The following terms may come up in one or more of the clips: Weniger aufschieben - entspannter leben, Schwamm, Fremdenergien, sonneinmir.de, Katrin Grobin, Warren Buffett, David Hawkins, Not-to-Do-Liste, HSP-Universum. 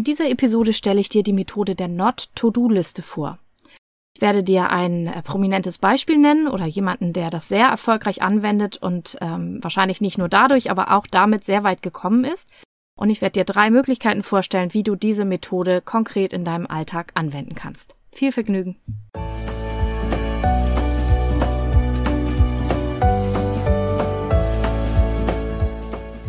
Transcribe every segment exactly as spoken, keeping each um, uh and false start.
In dieser Episode stelle ich dir die Methode der Not-to-Do-Liste vor. Ich werde dir ein prominentes Beispiel nennen oder jemanden, der das sehr erfolgreich anwendet und ähm, wahrscheinlich nicht nur dadurch, aber auch damit sehr weit gekommen ist. Und ich werde dir drei Möglichkeiten vorstellen, wie du diese Methode konkret in deinem Alltag anwenden kannst. Viel Vergnügen!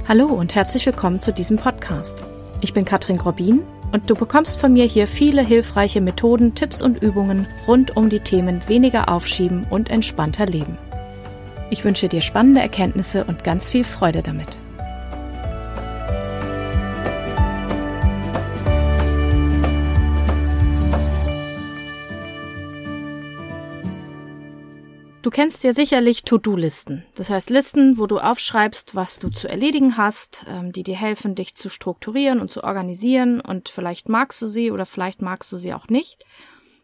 Hallo und herzlich willkommen zu diesem Podcast. Ich bin Katrin Grobin und du bekommst von mir hier viele hilfreiche Methoden, Tipps und Übungen rund um die Themen weniger aufschieben und entspannter leben. Ich wünsche dir spannende Erkenntnisse und ganz viel Freude damit. Du kennst ja sicherlich To-Do-Listen. Das heißt Listen, wo du aufschreibst, was du zu erledigen hast, die dir helfen, dich zu strukturieren und zu organisieren. Und vielleicht magst du sie oder vielleicht magst du sie auch nicht.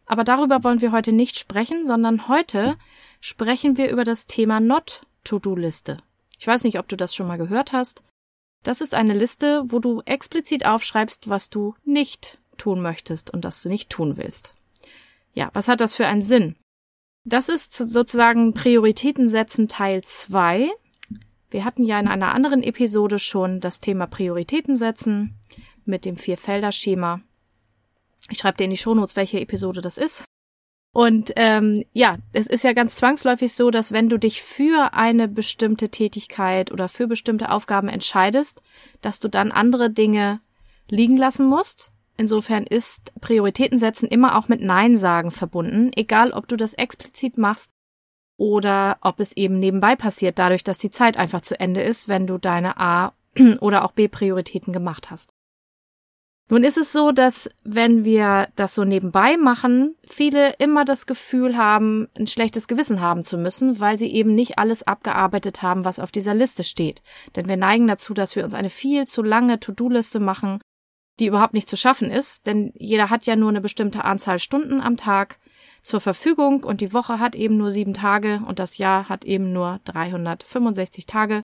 Aber darüber wollen wir heute nicht sprechen, sondern heute sprechen wir über das Thema Not-to-Do-Liste. Ich weiß nicht, ob du das schon mal gehört hast. Das ist eine Liste, wo du explizit aufschreibst, was du nicht tun möchtest und das du nicht tun willst. Ja, was hat das für einen Sinn? Das ist sozusagen Prioritäten setzen Teil zwei. Wir hatten ja in einer anderen Episode schon das Thema Prioritäten setzen mit dem Vierfelder-Schema. Ich schreibe dir in die Shownotes, welche Episode das ist. Und ähm, ja, es ist ja ganz zwangsläufig so, dass wenn du dich für eine bestimmte Tätigkeit oder für bestimmte Aufgaben entscheidest, dass du dann andere Dinge liegen lassen musst. Insofern ist Prioritäten setzen immer auch mit Nein sagen verbunden, egal ob du das explizit machst oder ob es eben nebenbei passiert, dadurch, dass die Zeit einfach zu Ende ist, wenn du deine A- oder auch B-Prioritäten gemacht hast. Nun ist es so, dass wenn wir das so nebenbei machen, viele immer das Gefühl haben, ein schlechtes Gewissen haben zu müssen, weil sie eben nicht alles abgearbeitet haben, was auf dieser Liste steht. Denn wir neigen dazu, dass wir uns eine viel zu lange To-Do-Liste machen, die überhaupt nicht zu schaffen ist, denn jeder hat ja nur eine bestimmte Anzahl Stunden am Tag zur Verfügung und die Woche hat eben nur sieben Tage und das Jahr hat eben nur dreihundertfünfundsechzig Tage,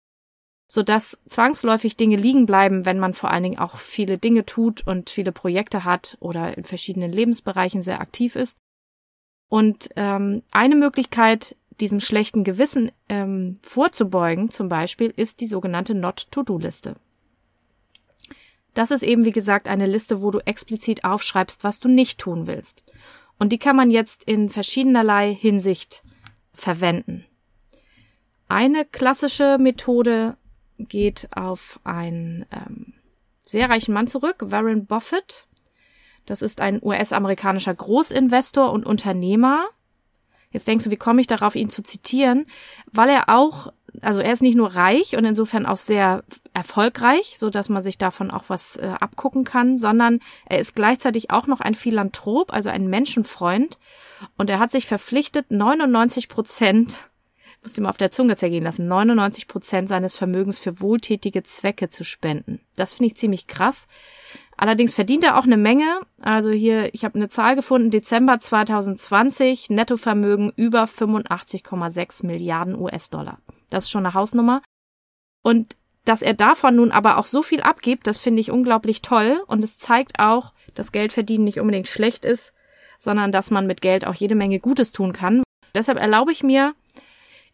sodass zwangsläufig Dinge liegen bleiben, wenn man vor allen Dingen auch viele Dinge tut und viele Projekte hat oder in verschiedenen Lebensbereichen sehr aktiv ist. Und ähm, eine Möglichkeit, diesem schlechten Gewissen ähm, vorzubeugen zum Beispiel, ist die sogenannte Not-to-Do-Liste. Das ist eben, wie gesagt, eine Liste, wo du explizit aufschreibst, was du nicht tun willst. Und die kann man jetzt in verschiedenerlei Hinsicht verwenden. Eine klassische Methode geht auf einen ähm, sehr reichen Mann zurück, Warren Buffett. Das ist ein U S-amerikanischer Großinvestor und Unternehmer. Jetzt denkst du, wie komme ich darauf, ihn zu zitieren? Weil er auch, also er ist nicht nur reich und insofern auch sehr erfolgreich, so dass man sich davon auch was äh, abgucken kann, sondern er ist gleichzeitig auch noch ein Philanthrop, also ein Menschenfreund. Und er hat sich verpflichtet, neunundneunzig Prozent, musst du mal auf der Zunge zergehen lassen, neunundneunzig Prozent seines Vermögens für wohltätige Zwecke zu spenden. Das finde ich ziemlich krass. Allerdings verdient er auch eine Menge. Also hier, ich habe eine Zahl gefunden, Dezember zwanzig zwanzig, Nettovermögen über fünfundachtzig Komma sechs Milliarden U S-Dollar. Das ist schon eine Hausnummer. Und dass er davon nun aber auch so viel abgibt, das finde ich unglaublich toll. Und es zeigt auch, dass Geldverdienen nicht unbedingt schlecht ist, sondern dass man mit Geld auch jede Menge Gutes tun kann. Deshalb erlaube ich mir,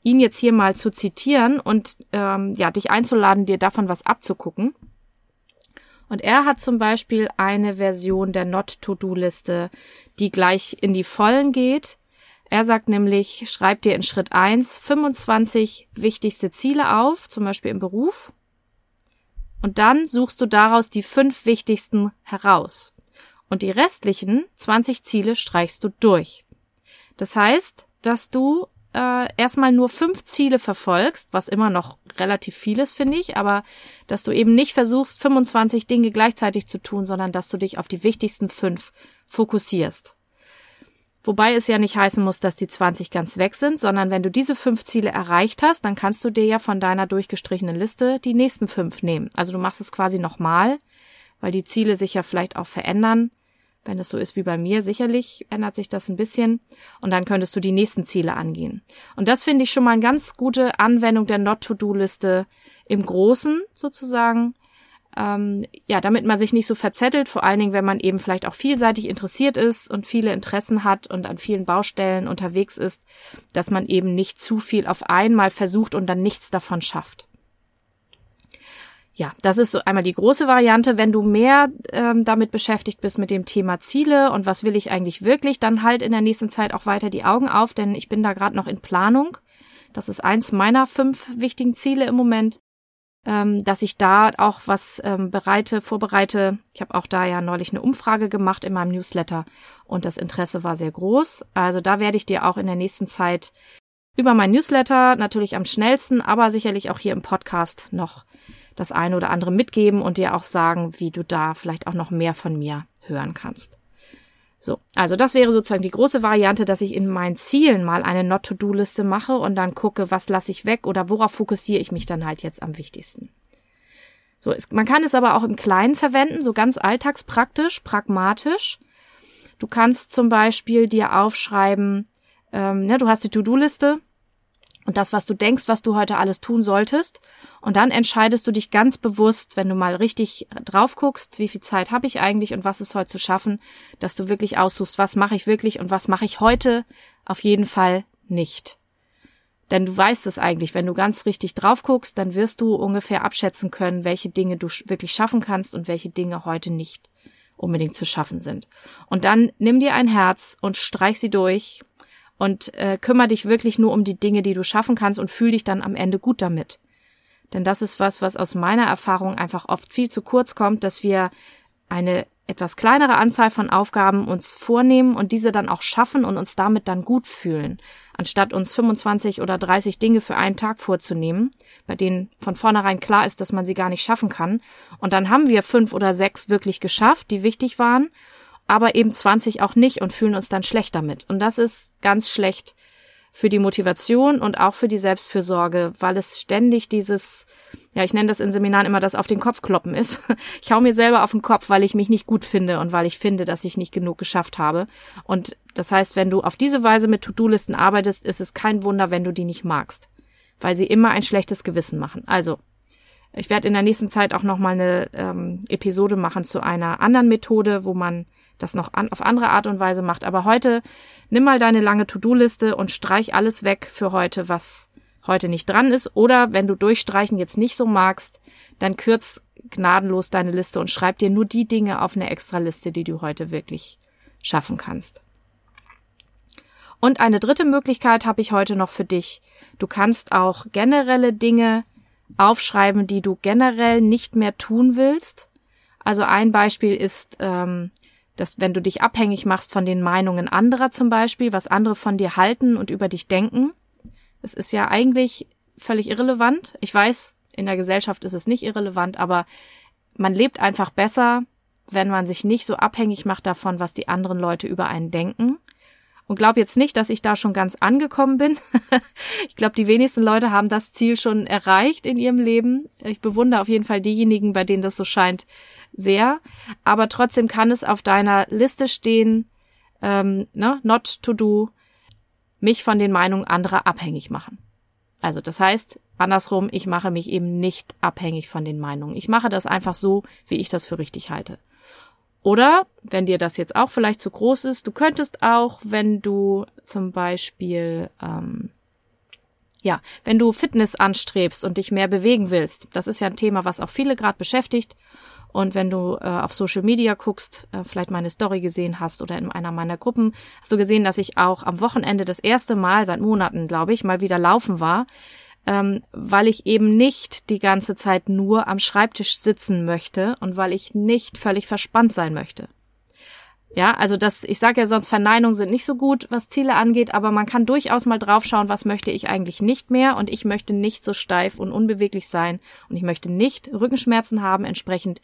ihn jetzt hier mal zu zitieren und ähm, ja, dich einzuladen, dir davon was abzugucken. Und er hat zum Beispiel eine Version der Not-to-Do-Liste, die gleich in die Vollen geht. Er sagt nämlich, schreib dir in Schritt eins fünfundzwanzig wichtigste Ziele auf, zum Beispiel im Beruf. Und dann suchst du daraus die fünf wichtigsten heraus. Und die restlichen zwanzig Ziele streichst du durch. Das heißt, dass du äh, erstmal nur fünf Ziele verfolgst, was immer noch relativ viel ist, finde ich, aber dass du eben nicht versuchst, fünfundzwanzig Dinge gleichzeitig zu tun, sondern dass du dich auf die wichtigsten fünf fokussierst. Wobei es ja nicht heißen muss, dass die zwanzig ganz weg sind, sondern wenn du diese fünf Ziele erreicht hast, dann kannst du dir ja von deiner durchgestrichenen Liste die nächsten fünf nehmen. Also du machst es quasi nochmal, weil die Ziele sich ja vielleicht auch verändern. Wenn das so ist wie bei mir, sicherlich ändert sich das ein bisschen. Und dann könntest du die nächsten Ziele angehen. Und das finde ich schon mal eine ganz gute Anwendung der Not-to-Do-Liste im Großen sozusagen. ähm, ja, damit man sich nicht so verzettelt, vor allen Dingen, wenn man eben vielleicht auch vielseitig interessiert ist und viele Interessen hat und an vielen Baustellen unterwegs ist, dass man eben nicht zu viel auf einmal versucht und dann nichts davon schafft. Ja, das ist so einmal die große Variante. Wenn du mehr ähm, damit beschäftigt bist mit dem Thema Ziele und was will ich eigentlich wirklich, dann halt in der nächsten Zeit auch weiter die Augen auf, denn ich bin da gerade noch in Planung. Das ist eins meiner fünf wichtigen Ziele im Moment, ähm, dass ich da auch was ähm, bereite, vorbereite. Ich habe auch da ja neulich eine Umfrage gemacht in meinem Newsletter und das Interesse war sehr groß. Also da werde ich dir auch in der nächsten Zeit über mein Newsletter, natürlich am schnellsten, aber sicherlich auch hier im Podcast noch das eine oder andere mitgeben und dir auch sagen, wie du da vielleicht auch noch mehr von mir hören kannst. So, also das wäre sozusagen die große Variante, dass ich in meinen Zielen mal eine Not-to-Do-Liste mache und dann gucke, was lasse ich weg oder worauf fokussiere ich mich dann halt jetzt am wichtigsten. So, es, man kann es aber auch im Kleinen verwenden, so ganz alltagspraktisch, pragmatisch. Du kannst zum Beispiel dir aufschreiben, ähm, ne, du hast die To-Do-Liste und das, was du denkst, was du heute alles tun solltest. Und dann entscheidest du dich ganz bewusst, wenn du mal richtig drauf guckst, wie viel Zeit habe ich eigentlich und was ist heute zu schaffen, dass du wirklich aussuchst, was mache ich wirklich und was mache ich heute auf jeden Fall nicht. Denn du weißt es eigentlich, wenn du ganz richtig drauf guckst, dann wirst du ungefähr abschätzen können, welche Dinge du wirklich schaffen kannst und welche Dinge heute nicht unbedingt zu schaffen sind. Und dann nimm dir ein Herz und streich sie durch. Und äh, kümmere dich wirklich nur um die Dinge, die du schaffen kannst und fühl dich dann am Ende gut damit. Denn das ist was, was aus meiner Erfahrung einfach oft viel zu kurz kommt, dass wir eine etwas kleinere Anzahl von Aufgaben uns vornehmen und diese dann auch schaffen und uns damit dann gut fühlen, anstatt uns fünfundzwanzig oder dreißig Dinge für einen Tag vorzunehmen, bei denen von vornherein klar ist, dass man sie gar nicht schaffen kann. Und dann haben wir fünf oder sechs wirklich geschafft, die wichtig waren, aber eben zwanzig auch nicht und fühlen uns dann schlecht damit. Und das ist ganz schlecht für die Motivation und auch für die Selbstfürsorge, weil es ständig dieses, ja, ich nenne das in Seminaren immer das auf den Kopf kloppen ist. Ich hau mir selber auf den Kopf, weil ich mich nicht gut finde und weil ich finde, dass ich nicht genug geschafft habe. Und das heißt, wenn du auf diese Weise mit To-Do-Listen arbeitest, ist es kein Wunder, wenn du die nicht magst, weil sie immer ein schlechtes Gewissen machen. Also, ich werde in der nächsten Zeit auch nochmal eine ähm, Episode machen zu einer anderen Methode, wo man das noch an, auf andere Art und Weise macht. Aber heute nimm mal deine lange To-Do-Liste und streich alles weg für heute, was heute nicht dran ist. Oder wenn du durchstreichen jetzt nicht so magst, dann kürz gnadenlos deine Liste und schreib dir nur die Dinge auf eine Extraliste, die du heute wirklich schaffen kannst. Und eine dritte Möglichkeit habe ich heute noch für dich. Du kannst auch generelle Dinge aufschreiben, die du generell nicht mehr tun willst. Also ein Beispiel ist, ähm, dass wenn du dich abhängig machst von den Meinungen anderer zum Beispiel, was andere von dir halten und über dich denken, das ist ja eigentlich völlig irrelevant. Ich weiß, in der Gesellschaft ist es nicht irrelevant, aber man lebt einfach besser, wenn man sich nicht so abhängig macht davon, was die anderen Leute über einen denken. Und glaub jetzt nicht, dass ich da schon ganz angekommen bin. Ich glaube, die wenigsten Leute haben das Ziel schon erreicht in ihrem Leben. Ich bewundere auf jeden Fall diejenigen, bei denen das so scheint, sehr. Aber trotzdem kann es auf deiner Liste stehen, ähm, ne, not to do, mich von den Meinungen anderer abhängig machen. Also das heißt, andersrum, ich mache mich eben nicht abhängig von den Meinungen. Ich mache das einfach so, wie ich das für richtig halte. Oder, wenn dir das jetzt auch vielleicht zu groß ist, du könntest auch, wenn du zum Beispiel, ähm, ja, wenn du Fitness anstrebst und dich mehr bewegen willst, das ist ja ein Thema, was auch viele gerade beschäftigt. Und wenn du äh, auf Social Media guckst, äh, vielleicht meine Story gesehen hast oder in einer meiner Gruppen, hast du gesehen, dass ich auch am Wochenende das erste Mal seit Monaten, glaube ich, mal wieder laufen war, ähm, weil ich eben nicht die ganze Zeit nur am Schreibtisch sitzen möchte und weil ich nicht völlig verspannt sein möchte. Ja, also das, ich sage ja sonst, Verneinungen sind nicht so gut, was Ziele angeht, aber man kann durchaus mal draufschauen, was möchte ich eigentlich nicht mehr und ich möchte nicht so steif und unbeweglich sein und ich möchte nicht Rückenschmerzen haben, entsprechend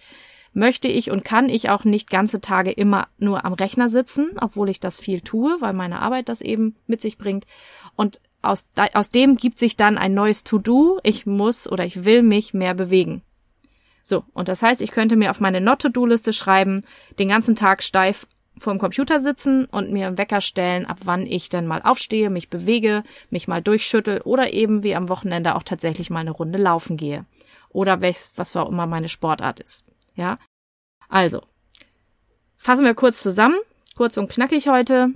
möchte ich und kann ich auch nicht ganze Tage immer nur am Rechner sitzen, obwohl ich das viel tue, weil meine Arbeit das eben mit sich bringt und aus, aus dem gibt sich dann ein neues To-Do, ich muss oder ich will mich mehr bewegen. So, und das heißt, ich könnte mir auf meine Not-to-Do-Liste schreiben, den ganzen Tag steif vorm Computer sitzen und mir einen Wecker stellen, ab wann ich denn mal aufstehe, mich bewege, mich mal durchschüttel oder eben wie am Wochenende auch tatsächlich mal eine Runde laufen gehe. oder welches, was auch immer meine Sportart ist. Ja, also fassen wir kurz zusammen, kurz und knackig heute.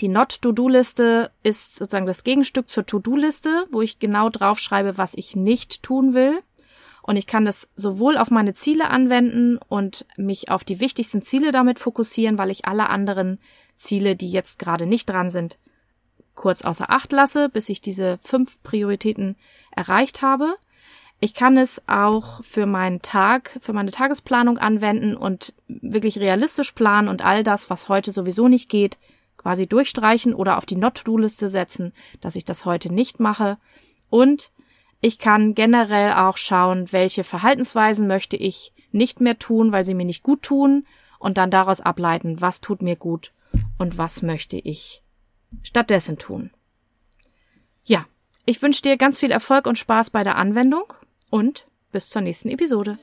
Die Not-to-Do-Liste ist sozusagen das Gegenstück zur To-Do-Liste, wo ich genau draufschreibe, was ich nicht tun will. Und ich kann das sowohl auf meine Ziele anwenden und mich auf die wichtigsten Ziele damit fokussieren, weil ich alle anderen Ziele, die jetzt gerade nicht dran sind, kurz außer Acht lasse, bis ich diese fünf Prioritäten erreicht habe. Ich kann es auch für meinen Tag, für meine Tagesplanung anwenden und wirklich realistisch planen und all das, was heute sowieso nicht geht, quasi durchstreichen oder auf die Not-to-Do-Liste setzen, dass ich das heute nicht mache. Und ich kann generell auch schauen, welche Verhaltensweisen möchte ich nicht mehr tun, weil sie mir nicht gut tun, und dann daraus ableiten, was tut mir gut und was möchte ich stattdessen tun. Ja, ich wünsche dir ganz viel Erfolg und Spaß bei der Anwendung und bis zur nächsten Episode.